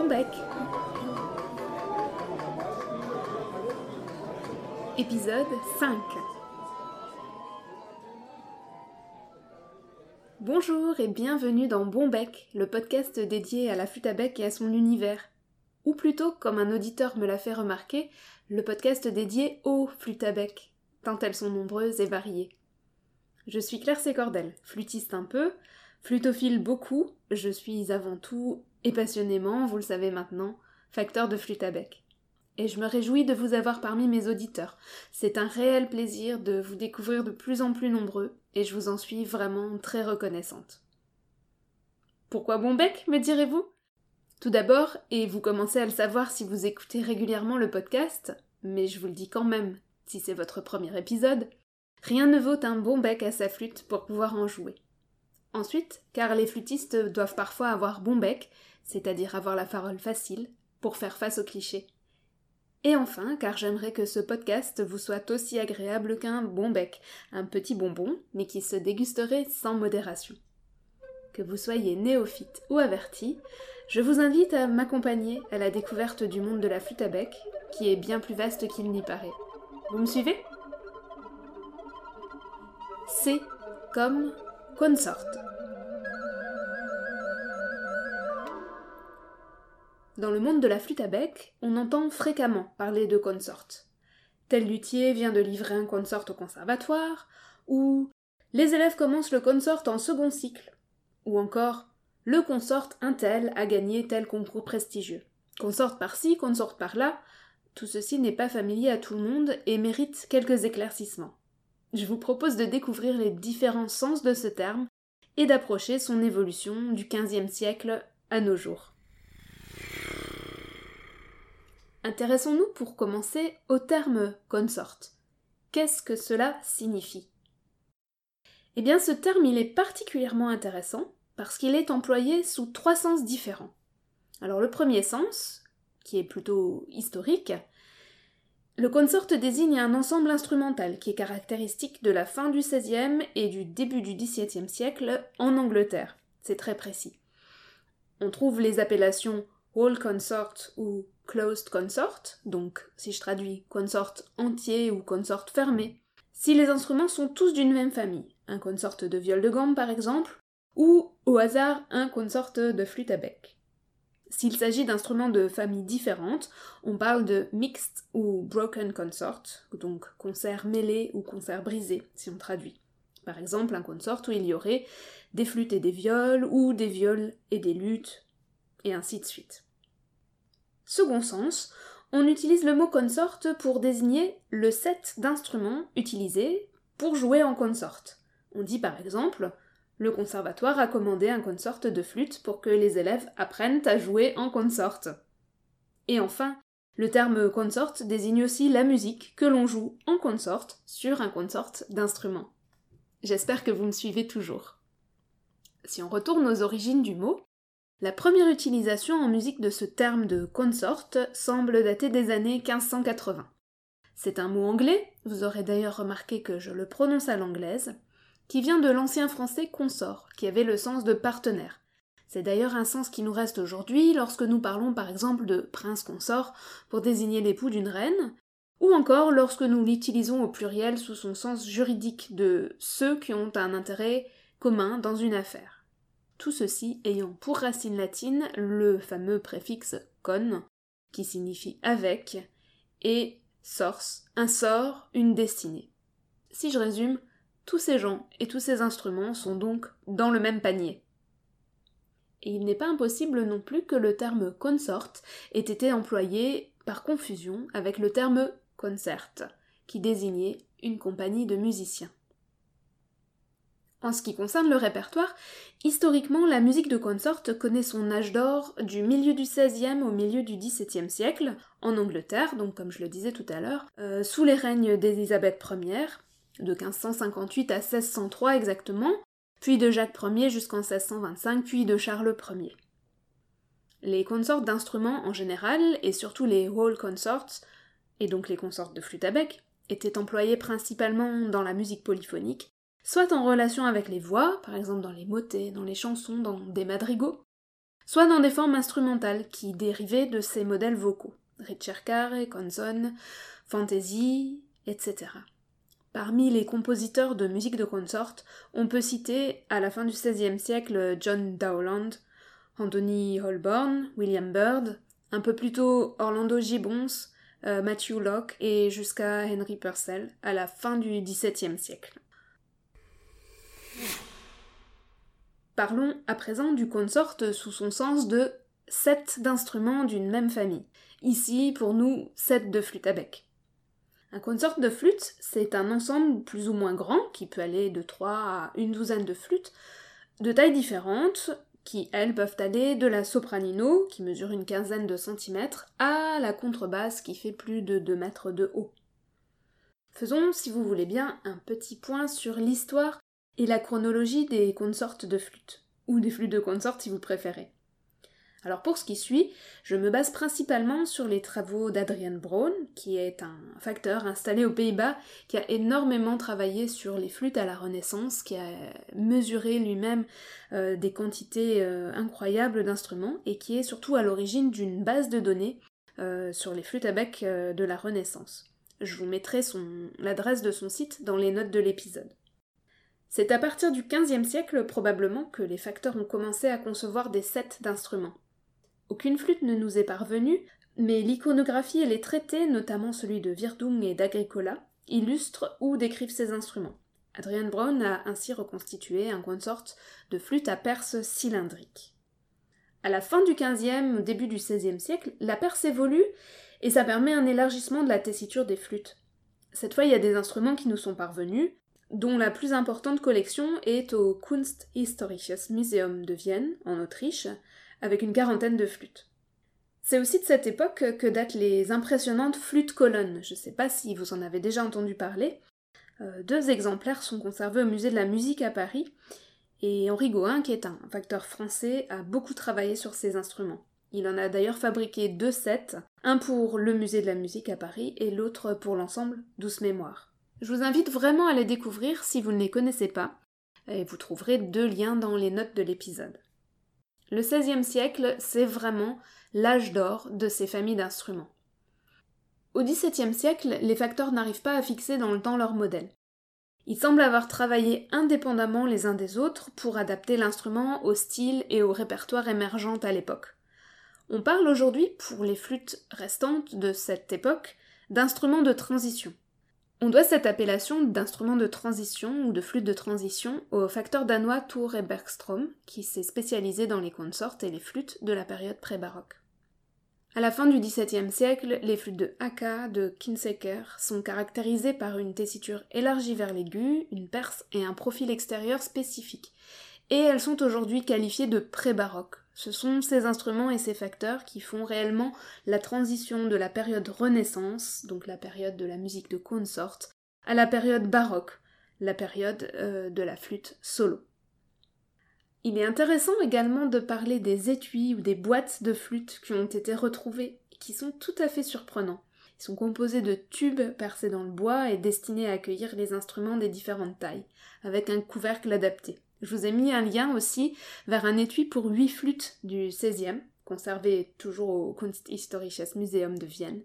Bonbec. Épisode 5. Bonjour et bienvenue dans Bonbec, le podcast dédié à la flûte à bec et à son univers. Ou plutôt, comme un auditeur me l'a fait remarquer, le podcast dédié aux flûtes à bec, tant elles sont nombreuses et variées. Je suis Claire Sécordel, flûtiste un peu, flutophile beaucoup, je suis avant tout, et passionnément, vous le savez maintenant, facteur de flûte à bec. Et je me réjouis de vous avoir parmi mes auditeurs. C'est un réel plaisir de vous découvrir de plus en plus nombreux, et je vous en suis vraiment très reconnaissante. Pourquoi Bonbec, me direz-vous ? Tout d'abord, et vous commencez à le savoir si vous écoutez régulièrement le podcast, mais je vous le dis quand même, si c'est votre premier épisode, rien ne vaut un bon bec à sa flûte pour pouvoir en jouer. Ensuite, car les flûtistes doivent parfois avoir bon bec, c'est-à-dire avoir la parole facile, pour faire face aux clichés. Et enfin, car j'aimerais que ce podcast vous soit aussi agréable qu'un bon bec, un petit bonbon, mais qui se dégusterait sans modération. Que vous soyez néophyte ou averti, je vous invite à m'accompagner à la découverte du monde de la flûte à bec, qui est bien plus vaste qu'il n'y paraît. Vous me suivez ? C comme Consort. Dans le monde de la flûte à bec, on entend fréquemment parler de consort. Tel luthier vient de livrer un consort au conservatoire, ou les élèves commencent le consort en second cycle, ou encore le consort un tel a gagné tel concours prestigieux. Consort par-ci, consort par-là, tout ceci n'est pas familier à tout le monde et mérite quelques éclaircissements. Je vous propose de découvrir les différents sens de ce terme et d'approcher son évolution du XVe siècle à nos jours. Intéressons-nous pour commencer au terme « consort ». Qu'est-ce que cela signifie ? Eh bien, ce terme, il est particulièrement intéressant parce qu'il est employé sous trois sens différents. Alors, le premier sens, qui est plutôt historique, le consort désigne un ensemble instrumental qui est caractéristique de la fin du XVIe et du début du XVIIe siècle en Angleterre. C'est très précis. On trouve les appellations whole consort ou closed consort, donc si je traduis consort entier ou consort fermé, si les instruments sont tous d'une même famille, un consort de viol de gamme par exemple, ou au hasard un consort de flûte à bec. S'il s'agit d'instruments de familles différentes, on parle de mixed ou broken consort, donc concert mêlé ou concert brisé, si on traduit. Par exemple, un consort où il y aurait des flûtes et des viols, ou des viols et des luttes, et ainsi de suite. Second sens, on utilise le mot consort pour désigner le set d'instruments utilisés pour jouer en consort. On dit par exemple... Le conservatoire a commandé un consort de flûte pour que les élèves apprennent à jouer en consort. Et enfin, le terme consort désigne aussi la musique que l'on joue en consort sur un consort d'instruments. J'espère que vous me suivez toujours. Si on retourne aux origines du mot, la première utilisation en musique de ce terme de consort semble dater des années 1580. C'est un mot anglais, vous aurez d'ailleurs remarqué que je le prononce à l'anglaise, qui vient de l'ancien français consort, qui avait le sens de partenaire. C'est d'ailleurs un sens qui nous reste aujourd'hui lorsque nous parlons par exemple de prince consort pour désigner l'époux d'une reine, ou encore lorsque nous l'utilisons au pluriel sous son sens juridique de ceux qui ont un intérêt commun dans une affaire. Tout ceci ayant pour racine latine le fameux préfixe con, qui signifie avec, et sors, un sort, une destinée. Si je résume, tous ces gens et tous ces instruments sont donc dans le même panier. Et il n'est pas impossible non plus que le terme consort ait été employé par confusion avec le terme concert, qui désignait une compagnie de musiciens. En ce qui concerne le répertoire, historiquement la musique de consort connaît son âge d'or du milieu du XVIe au milieu du XVIIe siècle, en Angleterre, donc comme je le disais tout à l'heure, sous les règnes d'Élisabeth Ière, de 1558 à 1603 exactement, puis de Jacques Ier jusqu'en 1625, puis de Charles Ier. Les consorts d'instruments en général, et surtout les whole consorts, et donc les consorts de flûte à bec, étaient employés principalement dans la musique polyphonique, soit en relation avec les voix, par exemple dans les motets, dans les chansons, dans des madrigaux, soit dans des formes instrumentales qui dérivaient de ses modèles vocaux, Richard Carr, Consort, Fantasy, etc. Parmi les compositeurs de musique de Consort, on peut citer à la fin du XVIe siècle John Dowland, Anthony Holborn, William Byrd, un peu plus tôt Orlando Gibbons, Matthew Locke et jusqu'à Henry Purcell à la fin du XVIIe siècle. Parlons à présent du Consort sous son sens de set d'instruments d'une même famille. Ici, pour nous, set de flûte à bec. Un consort de flûte, c'est un ensemble plus ou moins grand, qui peut aller de 3 à une douzaine de flûtes, de tailles différentes, qui, elles, peuvent aller de la sopranino, qui mesure une quinzaine de centimètres, à la contrebasse, qui fait plus de 2 mètres de haut. Faisons, si vous voulez bien, un petit point sur l'histoire et la chronologie des consorts de flûte, ou des flûtes de consort si vous préférez. Alors pour ce qui suit, je me base principalement sur les travaux d'Adrian Brown, qui est un facteur installé aux Pays-Bas, qui a énormément travaillé sur les flûtes à la Renaissance, qui a mesuré lui-même des quantités incroyables d'instruments, et qui est surtout à l'origine d'une base de données sur les flûtes à bec de la Renaissance. Je vous mettrai l'adresse de son site dans les notes de l'épisode. C'est à partir du XVe siècle, probablement, que les facteurs ont commencé à concevoir des sets d'instruments. Aucune flûte ne nous est parvenue, mais l'iconographie et les traités, notamment celui de Virdung et d'Agricola, illustrent ou décrivent ces instruments. Adrian Brown a ainsi reconstitué un consort de flûte à perce cylindrique. À la fin du XVe, au début du XVIe siècle, la perce évolue et ça permet un élargissement de la tessiture des flûtes. Cette fois, il y a des instruments qui nous sont parvenus, dont la plus importante collection est au Kunsthistorisches Museum de Vienne, en Autriche, avec une quarantaine de flûtes. C'est aussi de cette époque que datent les impressionnantes flûtes-colonnes. Je ne sais pas si vous en avez déjà entendu parler. 2 exemplaires sont conservés au musée de la musique à Paris, et Henri Gouin, qui est un facteur français, a beaucoup travaillé sur ces instruments. Il en a d'ailleurs fabriqué 2 sets, un pour le musée de la musique à Paris et l'autre pour l'ensemble Douce Mémoire. Je vous invite vraiment à les découvrir si vous ne les connaissez pas, et vous trouverez 2 liens dans les notes de l'épisode. Le XVIe siècle, c'est vraiment l'âge d'or de ces familles d'instruments. Au XVIIe siècle, les facteurs n'arrivent pas à fixer dans le temps leur modèle. Ils semblent avoir travaillé indépendamment les uns des autres pour adapter l'instrument au style et au répertoire émergent à l'époque. On parle aujourd'hui, pour les flûtes restantes de cette époque, d'instruments de transition. On doit cette appellation d'instrument de transition ou de flûte de transition au facteur danois Ture Bergström, qui s'est spécialisé dans les consorts et les flûtes de la période pré-baroque. À la fin du XVIIe siècle, les flûtes de Haka, de Kinseker sont caractérisées par une tessiture élargie vers l'aigu, une perce et un profil extérieur spécifique, et elles sont aujourd'hui qualifiées de pré-baroque. Ce sont ces instruments et ces facteurs qui font réellement la transition de la période Renaissance, donc la période de la musique de consort, à la période baroque, la période de la flûte solo. Il est intéressant également de parler des étuis ou des boîtes de flûte qui ont été retrouvées, qui sont tout à fait surprenants. Ils sont composés de tubes percés dans le bois et destinés à accueillir les instruments des différentes tailles, avec un couvercle adapté. Je vous ai mis un lien aussi vers un étui pour 8 flûtes du XVIe, conservé toujours au Kunsthistorisches Museum de Vienne.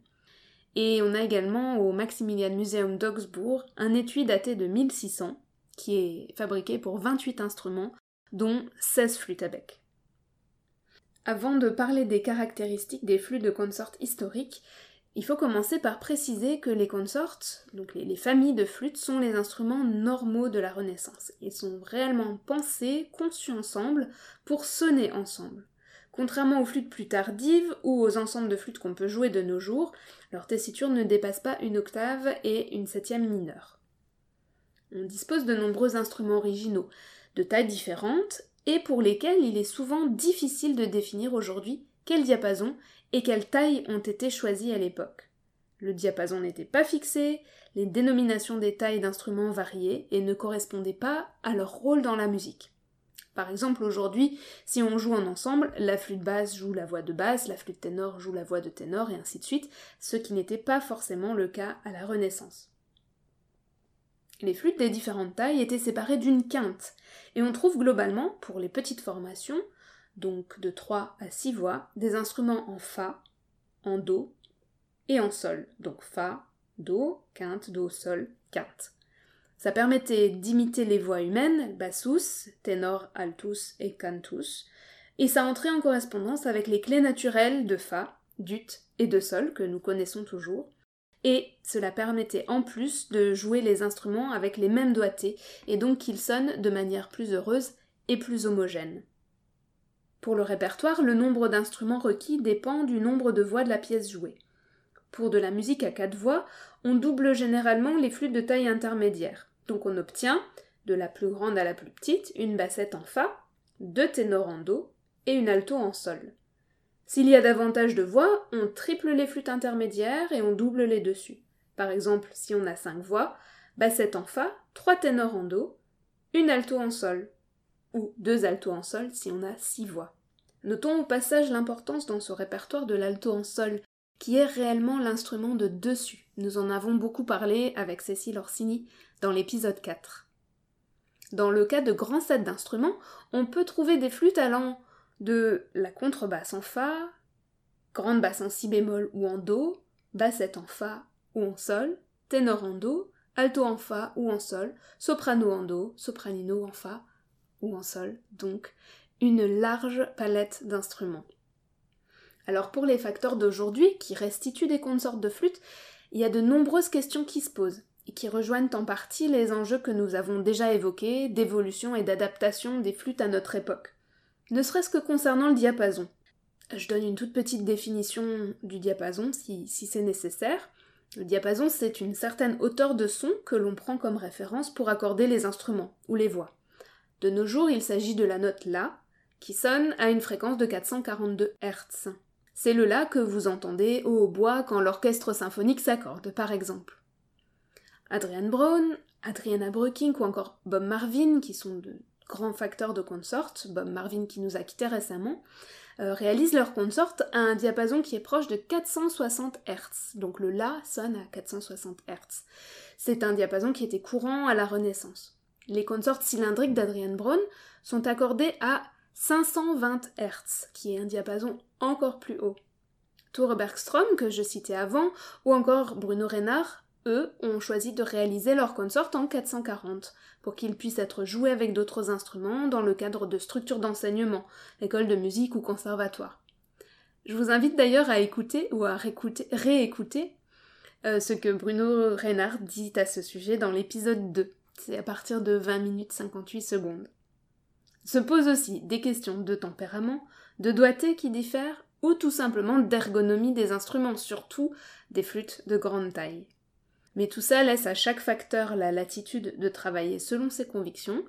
Et on a également au Maximilian Museum d'Augsbourg un étui daté de 1600, qui est fabriqué pour 28 instruments, dont 16 flûtes à bec. Avant de parler des caractéristiques des flûtes de consort historiques, il faut commencer par préciser que les consorts, donc les familles de flûtes, sont les instruments normaux de la Renaissance. Ils sont réellement pensés, conçus ensemble, pour sonner ensemble. Contrairement aux flûtes plus tardives ou aux ensembles de flûtes qu'on peut jouer de nos jours, leur tessiture ne dépasse pas une octave et une septième mineure. On dispose de nombreux instruments originaux, de tailles différentes, et pour lesquels il est souvent difficile de définir aujourd'hui quel diapason et quelles tailles ont été choisies à l'époque. Le diapason n'était pas fixé, les dénominations des tailles d'instruments variaient et ne correspondaient pas à leur rôle dans la musique. Par exemple, aujourd'hui, si on joue en ensemble, la flûte basse joue la voix de basse, la flûte ténor joue la voix de ténor, et ainsi de suite, ce qui n'était pas forcément le cas à la Renaissance. Les flûtes des différentes tailles étaient séparées d'une quinte, et on trouve globalement, pour les petites formations, donc de 3 à 6 voix, des instruments en fa, en do et en sol, donc fa, do, quinte, do, sol, quinte. Ça permettait d'imiter les voix humaines, bassus, ténor, altus et cantus, et ça entrait en correspondance avec les clés naturelles de fa, dut et de sol que nous connaissons toujours, et cela permettait en plus de jouer les instruments avec les mêmes doigtés, et donc qu'ils sonnent de manière plus heureuse et plus homogène. Pour le répertoire, le nombre d'instruments requis dépend du nombre de voix de la pièce jouée. Pour de la musique à 4 voix, on double généralement les flûtes de taille intermédiaire. Donc on obtient, de la plus grande à la plus petite, une bassette en fa, 2 ténors en do et une alto en sol. S'il y a davantage de voix, on triple les flûtes intermédiaires et on double les dessus. Par exemple, si on a 5 voix, bassette en fa, 3 ténors en do, une alto en sol, ou 2 altos en sol si on a 6 voix. Notons au passage l'importance dans ce répertoire de l'alto en sol, qui est réellement l'instrument de dessus. Nous en avons beaucoup parlé avec Cécile Orsini dans l'épisode 4. Dans le cas de grands sets d'instruments, on peut trouver des flûtes allant de la contrebasse en fa, grande basse en si bémol ou en do, bassette en fa ou en sol, ténor en do, alto en fa ou en sol, soprano en do, sopranino en fa ou en sol, donc une large palette d'instruments. Alors pour les facteurs d'aujourd'hui, qui restituent des consorts de flûte, il y a de nombreuses questions qui se posent, et qui rejoignent en partie les enjeux que nous avons déjà évoqués, d'évolution et d'adaptation des flûtes à notre époque. Ne serait-ce que concernant le diapason. Je donne une toute petite définition du diapason, si c'est nécessaire. Le diapason, c'est une certaine hauteur de son que l'on prend comme référence pour accorder les instruments, ou les voix. De nos jours, il s'agit de la note La, qui sonne à une fréquence de 442 Hz. C'est le La que vous entendez au hautbois quand l'orchestre symphonique s'accorde, par exemple. Adrian Brown, Adriana Breukink ou encore Bob Marvin, qui sont de grands facteurs de consort, Bob Marvin qui nous a quittés récemment, réalisent leur consort à un diapason qui est proche de 460 Hz. Donc le La sonne à 460 Hz. C'est un diapason qui était courant à la Renaissance. Les consorts cylindriques d'Adrian Brown sont accordés à 520 Hz, qui est un diapason encore plus haut. Ture Bergström, que je citais avant, ou encore Bruno Reynard, eux, ont choisi de réaliser leur consort en 440, pour qu'il puisse être joué avec d'autres instruments dans le cadre de structures d'enseignement, école de musique ou conservatoire. Je vous invite d'ailleurs à écouter ou à réécouter ce que Bruno Reynard dit à ce sujet dans l'épisode 2. C'est à partir de 20 minutes 58 secondes. Se posent aussi des questions de tempérament, de doigté qui diffèrent, ou tout simplement d'ergonomie des instruments, surtout des flûtes de grande taille. Mais tout ça laisse à chaque facteur la latitude de travailler selon ses convictions,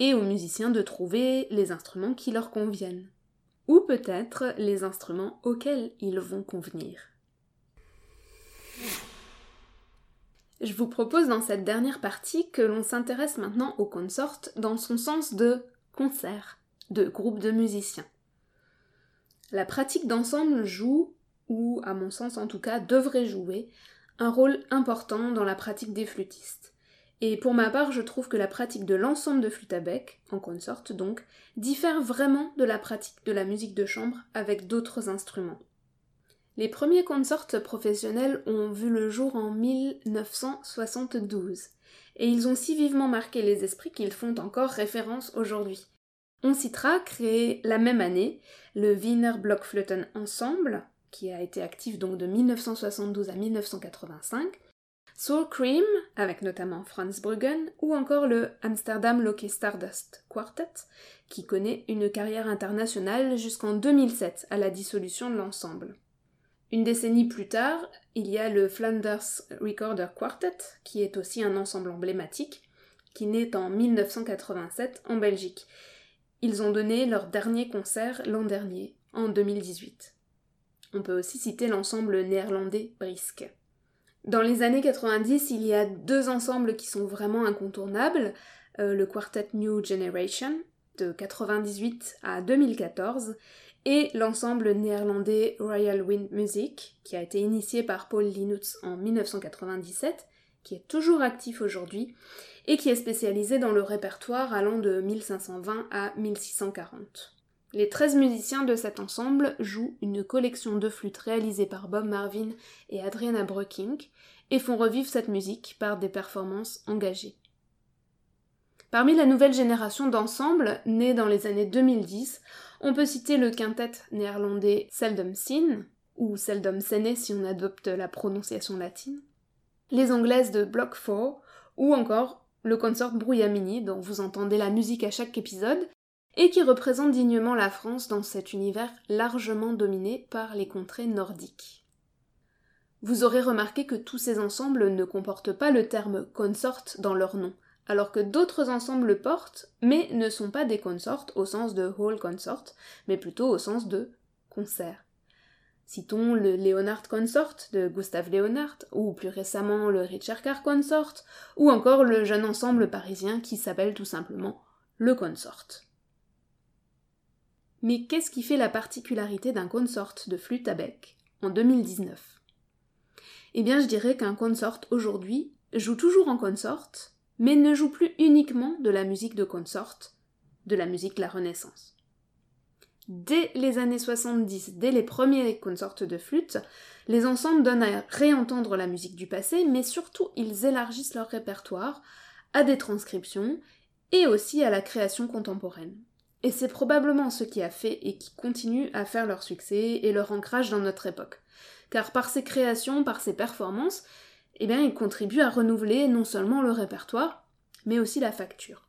et aux musiciens de trouver les instruments qui leur conviennent. Ou peut-être les instruments auxquels ils vont convenir. Je vous propose dans cette dernière partie que l'on s'intéresse maintenant au consort dans son sens de concert, de groupe de musiciens. La pratique d'ensemble joue, ou à mon sens en tout cas devrait jouer, un rôle important dans la pratique des flûtistes. Et pour ma part, je trouve que la pratique de l'ensemble de flûte à bec, en consort donc, diffère vraiment de la pratique de la musique de chambre avec d'autres instruments. Les premiers consorts professionnels ont vu le jour en 1972. Et ils ont si vivement marqué les esprits qu'ils font encore référence aujourd'hui. On citera, créé la même année, le Wiener Blockflöten Ensemble, qui a été actif donc de 1972 à 1985, Soul Cream, avec notamment Franz Bruggen, ou encore le Amsterdam Loki Stardust Quartet, qui connaît une carrière internationale jusqu'en 2007, à la dissolution de l'ensemble. Une décennie plus tard, il y a le Flanders Recorder Quartet, qui est aussi un ensemble emblématique, qui naît en 1987 en Belgique. Ils ont donné leur dernier concert l'an dernier, en 2018. On peut aussi citer l'ensemble néerlandais Brisk. Dans les années 90, il y a deux ensembles qui sont vraiment incontournables, le Quartet New Generation, de 1998 à 2014, et l'ensemble néerlandais Royal Wind Music, qui a été initié par Paul Linutz en 1997, qui est toujours actif aujourd'hui, et qui est spécialisé dans le répertoire allant de 1520 à 1640. Les 13 musiciens de cet ensemble jouent une collection de flûtes réalisée par Bob Marvin et Adriana Breukink et font revivre cette musique par des performances engagées. Parmi la nouvelle génération d'ensembles, née dans les années 2010, on peut citer le quintet néerlandais Seldom Seen, ou Seldom Seen si on adopte la prononciation latine, les anglaises de Block Four, ou encore le consort Brouillamini, dont vous entendez la musique à chaque épisode, et qui représente dignement la France dans cet univers largement dominé par les contrées nordiques. Vous aurez remarqué que tous ces ensembles ne comportent pas le terme « consort » dans leur nom, alors que d'autres ensembles le portent, mais ne sont pas des consorts au sens de hall consort, mais plutôt au sens de concert. Citons le Leonard Consort de Gustave Leonard, ou plus récemment le Richard Carr Consort, ou encore le jeune ensemble parisien qui s'appelle tout simplement le consort. Mais qu'est-ce qui fait la particularité d'un consort de flûte à bec en 2019 ? Eh bien, je dirais qu'un consort aujourd'hui joue toujours en consort, mais ne joue plus uniquement de la musique de consort, de la musique de la Renaissance. Dès les années 70, dès les premiers consorts de flûte, les ensembles donnent à réentendre la musique du passé, mais surtout ils élargissent leur répertoire à des transcriptions et aussi à la création contemporaine. Et c'est probablement ce qui a fait et qui continue à faire leur succès et leur ancrage dans notre époque. Car par ces créations, par ces performances, eh bien, ils contribuent à renouveler non seulement le répertoire, mais aussi la facture.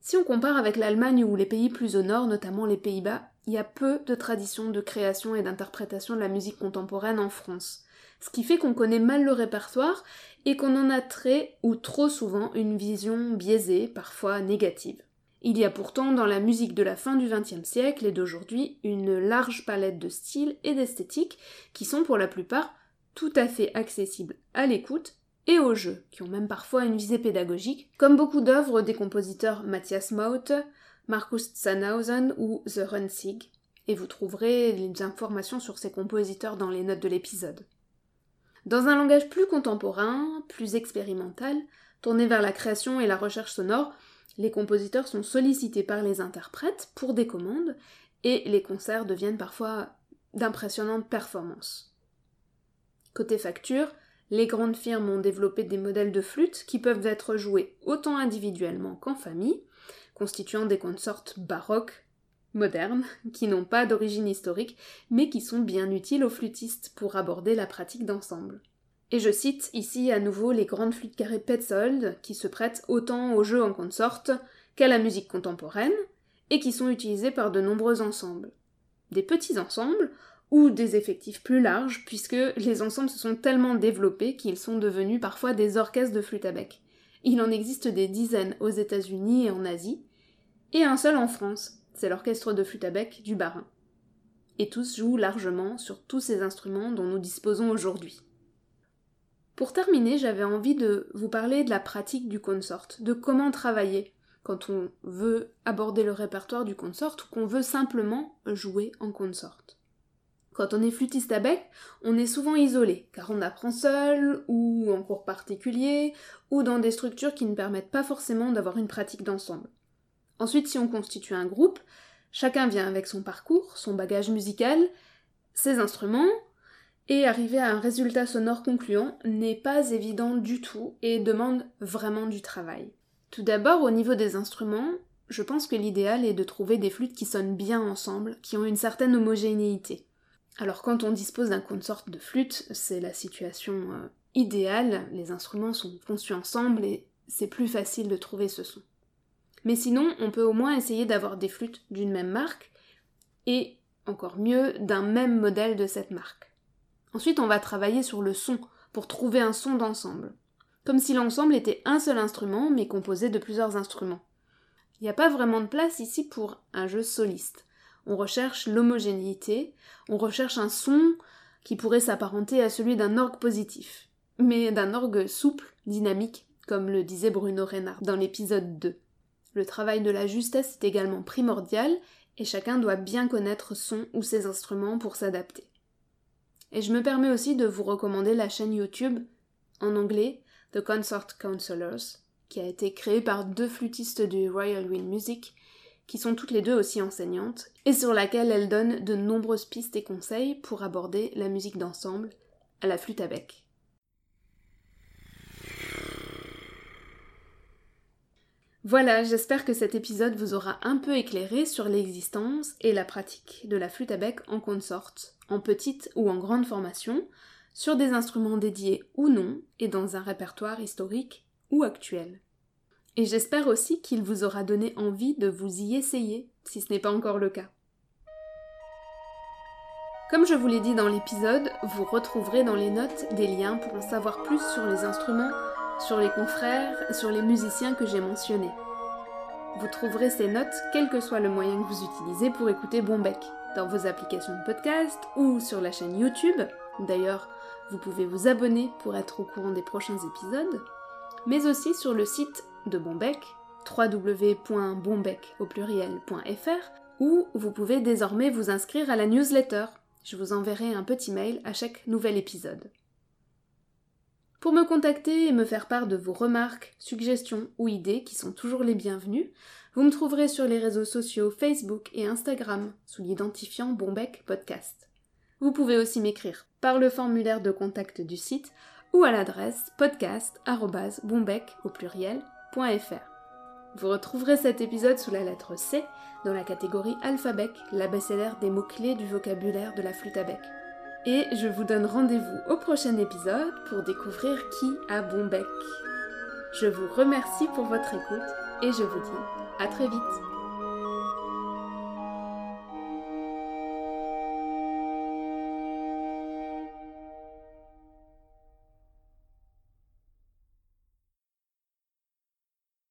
Si on compare avec l'Allemagne ou les pays plus au nord, notamment les Pays-Bas, il y a peu de traditions de création et d'interprétation de la musique contemporaine en France. Ce qui fait qu'on connaît mal le répertoire et qu'on en a très ou trop souvent une vision biaisée, parfois négative. Il y a pourtant dans la musique de la fin du XXe siècle et d'aujourd'hui une large palette de styles et d'esthétiques qui sont pour la plupart tout à fait accessibles à l'écoute et au jeu, qui ont même parfois une visée pédagogique, comme beaucoup d'œuvres des compositeurs Matthias Maut, Markus Zahnhausen ou The Runzig, et vous trouverez les informations sur ces compositeurs dans les notes de l'épisode. Dans un langage plus contemporain, plus expérimental, tourné vers la création et la recherche sonore, les compositeurs sont sollicités par les interprètes pour des commandes, et les concerts deviennent parfois d'impressionnantes performances. Côté facture, les grandes firmes ont développé des modèles de flûtes qui peuvent être joués autant individuellement qu'en famille, constituant des consorts baroques, modernes, qui n'ont pas d'origine historique, mais qui sont bien utiles aux flûtistes pour aborder la pratique d'ensemble. Et je cite ici à nouveau les grandes flûtes carrées Petzold, qui se prêtent autant au jeu en consort qu'à la musique contemporaine, et qui sont utilisées par de nombreux ensembles. Des petits ensembles, ou des effectifs plus larges, puisque les ensembles se sont tellement développés qu'ils sont devenus parfois des orchestres de flûte à bec. Il en existe des dizaines aux États-Unis et en Asie, et un seul en France, c'est l'orchestre de flûte à bec du Bas-Rhin. Et tous jouent largement sur tous ces instruments dont nous disposons aujourd'hui. Pour terminer, j'avais envie de vous parler de la pratique du consort, de comment travailler quand on veut aborder le répertoire du consort ou qu'on veut simplement jouer en consort. Quand on est flûtiste à bec, on est souvent isolé, car on apprend seul, ou en cours particulier, ou dans des structures qui ne permettent pas forcément d'avoir une pratique d'ensemble. Ensuite, si on constitue un groupe, chacun vient avec son parcours, son bagage musical, ses instruments, et arriver à un résultat sonore concluant n'est pas évident du tout et demande vraiment du travail. Tout d'abord, au niveau des instruments, je pense que l'idéal est de trouver des flûtes qui sonnent bien ensemble, qui ont une certaine homogénéité. Alors quand on dispose d'un consort de flûte, c'est la situation idéale, les instruments sont conçus ensemble et c'est plus facile de trouver ce son. Mais sinon, on peut au moins essayer d'avoir des flûtes d'une même marque et, encore mieux, d'un même modèle de cette marque. Ensuite, on va travailler sur le son pour trouver un son d'ensemble, comme si l'ensemble était un seul instrument mais composé de plusieurs instruments. Il n'y a pas vraiment de place ici pour un jeu soliste. On recherche l'homogénéité, on recherche un son qui pourrait s'apparenter à celui d'un orgue positif, mais d'un orgue souple, dynamique, comme le disait Bruno Reynard dans l'épisode 2. Le travail de la justesse est également primordial et chacun doit bien connaître son ou ses instruments pour s'adapter. Et je me permets aussi de vous recommander la chaîne YouTube, en anglais, The Consort Counselors, qui a été créée par deux flûtistes du Royal Wind Music, qui sont toutes les deux aussi enseignantes, et sur laquelle elle donne de nombreuses pistes et conseils pour aborder la musique d'ensemble à la flûte à bec. Voilà, j'espère que cet épisode vous aura un peu éclairé sur l'existence et la pratique de la flûte à bec en consort, en petite ou en grande formation, sur des instruments dédiés ou non, et dans un répertoire historique ou actuel. Et j'espère aussi qu'il vous aura donné envie de vous y essayer, si ce n'est pas encore le cas. Comme je vous l'ai dit dans l'épisode, vous retrouverez dans les notes des liens pour en savoir plus sur les instruments, sur les confrères, sur les musiciens que j'ai mentionnés. Vous trouverez ces notes quel que soit le moyen que vous utilisez pour écouter Bonbec, dans vos applications de podcast ou sur la chaîne YouTube. D'ailleurs, vous pouvez vous abonner pour être au courant des prochains épisodes, mais aussi sur le site de Bonbec, www.bonbec.fr, où vous pouvez désormais vous inscrire à la newsletter. Je vous enverrai un petit mail à chaque nouvel épisode. Pour me contacter et me faire part de vos remarques, suggestions ou idées qui sont toujours les bienvenues, vous me trouverez sur les réseaux sociaux Facebook et Instagram sous l'identifiant Bonbec Podcast. Vous pouvez aussi m'écrire par le formulaire de contact du site ou à l'adresse podcast@bonbec.fr. Vous retrouverez cet épisode sous la lettre C dans la catégorie Alphabec, l'abécédaire des mots-clés du vocabulaire de la flûte à bec. Et je vous donne rendez-vous au prochain épisode pour découvrir qui a Bonbec. Je vous remercie pour votre écoute et je vous dis à très vite.